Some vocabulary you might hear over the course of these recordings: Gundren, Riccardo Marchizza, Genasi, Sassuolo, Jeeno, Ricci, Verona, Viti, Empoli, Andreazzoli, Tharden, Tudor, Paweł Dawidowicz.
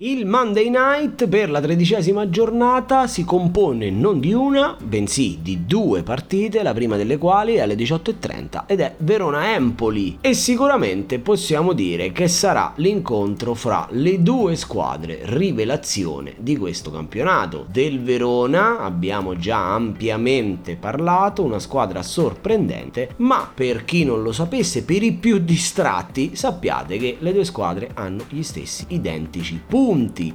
Il Monday Night per la 13ª giornata si compone non di una, bensì di due partite, la prima delle quali è alle 18:30 ed è Verona-Empoli, e sicuramente possiamo dire che sarà l'incontro fra le due squadre rivelazione di questo campionato. Del Verona abbiamo già ampiamente parlato, una squadra sorprendente, ma per chi non lo sapesse, per i più distratti, sappiate che le due squadre hanno gli stessi identici punti,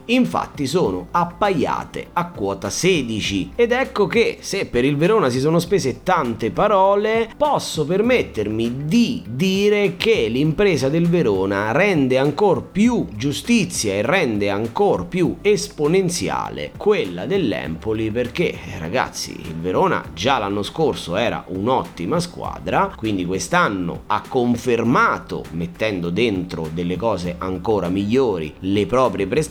infatti sono appaiate a quota 16, ed ecco che se per il Verona si sono spese tante parole, posso permettermi di dire che l'impresa del Verona rende ancora più giustizia e rende ancora più esponenziale quella dell'Empoli, perché ragazzi, il Verona già l'anno scorso era un'ottima squadra, quindi quest'anno ha confermato, mettendo dentro delle cose ancora migliori, le proprie prestazioni.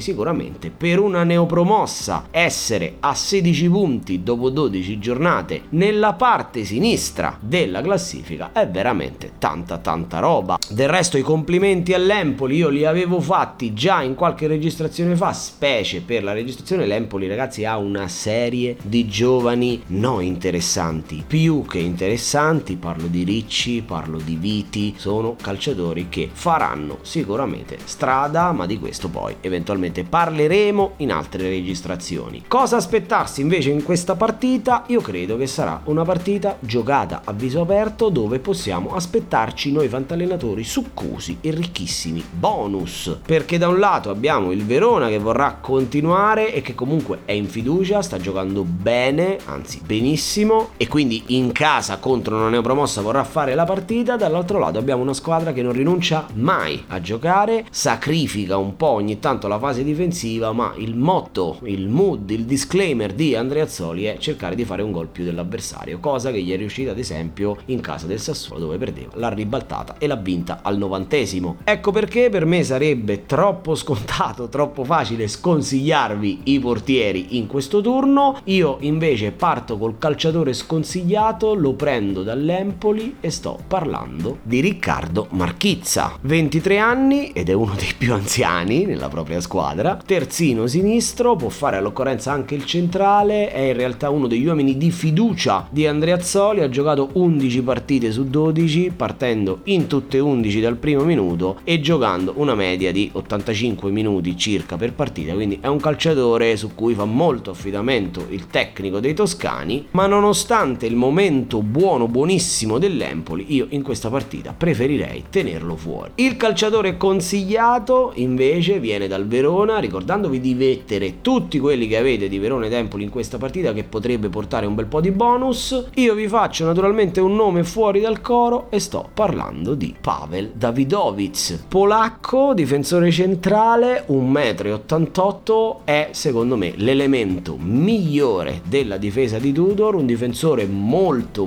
Sicuramente per una neopromossa essere a 16 punti dopo 12 giornate nella parte sinistra della classifica è veramente tanta roba. Del resto i complimenti all'Empoli io li avevo fatti già in qualche registrazione fa, specie per la registrazione l'Empoli ragazzi ha una serie di giovani interessanti, più che interessanti, parlo di Ricci, parlo di Viti, sono calciatori che faranno sicuramente strada, ma di questo poi eventualmente parleremo in altre registrazioni. Cosa aspettarsi invece in questa partita? Io credo che sarà una partita giocata a viso aperto, dove possiamo aspettarci noi fantallenatori succosi e ricchissimi bonus, perché da un lato abbiamo il Verona che vorrà continuare e che comunque è in fiducia, sta giocando bene, anzi benissimo, e quindi in casa contro una neopromossa vorrà fare la partita. Dall'altro lato abbiamo una squadra che non rinuncia mai a giocare, sacrifica un po' ogni tanto la fase difensiva, ma il motto, il mood, il disclaimer di Andreazzoli è cercare di fare un gol più dell'avversario, cosa che gli è riuscita ad esempio in casa del Sassuolo, dove perdeva, l'ha ribaltata e l'ha vinta al 90°. Ecco perché per me sarebbe troppo scontato, troppo facile sconsigliarvi i portieri in questo turno. Io invece parto col calciatore sconsigliato, lo prendo dall'Empoli e sto parlando di Riccardo Marchizza, 23 anni ed è uno dei più anziani nella propria squadra, terzino sinistro, può fare all'occorrenza anche il centrale, è in realtà uno degli uomini di fiducia di Andreazzoli, ha giocato 11 partite su 12, partendo in tutte 11 dal primo minuto e giocando una media di 85 minuti circa per partita, quindi è un calciatore su cui fa molto affidamento il tecnico dei toscani. Ma nonostante il momento buonissimo dell'Empoli, io in questa partita preferirei tenerlo fuori. Il calciatore consigliato invece viene dal Verona, ricordandovi di mettere tutti quelli che avete di Verona ed Empoli in questa partita, che potrebbe portare un bel po' di bonus. Io vi faccio naturalmente un nome fuori dal coro e sto parlando di Paweł Dawidowicz, polacco, difensore centrale, 1,88 m, è secondo me l'elemento migliore della difesa di Tudor, un difensore molto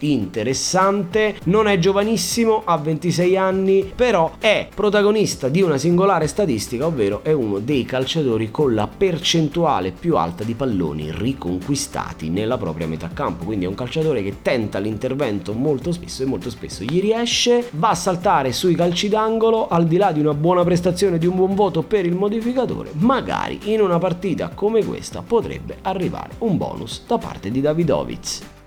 interessante, non è giovanissimo, ha 26 anni, però è protagonista di una singolare statistica, ovvero è uno dei calciatori con la percentuale più alta di palloni riconquistati nella propria metà campo, quindi è un calciatore che tenta l'intervento molto spesso e molto spesso gli riesce, va a saltare sui calci d'angolo, al di là di una buona prestazione, di un buon voto per il modificatore, magari in una partita come questa potrebbe arrivare un bonus da parte di Dawidowicz.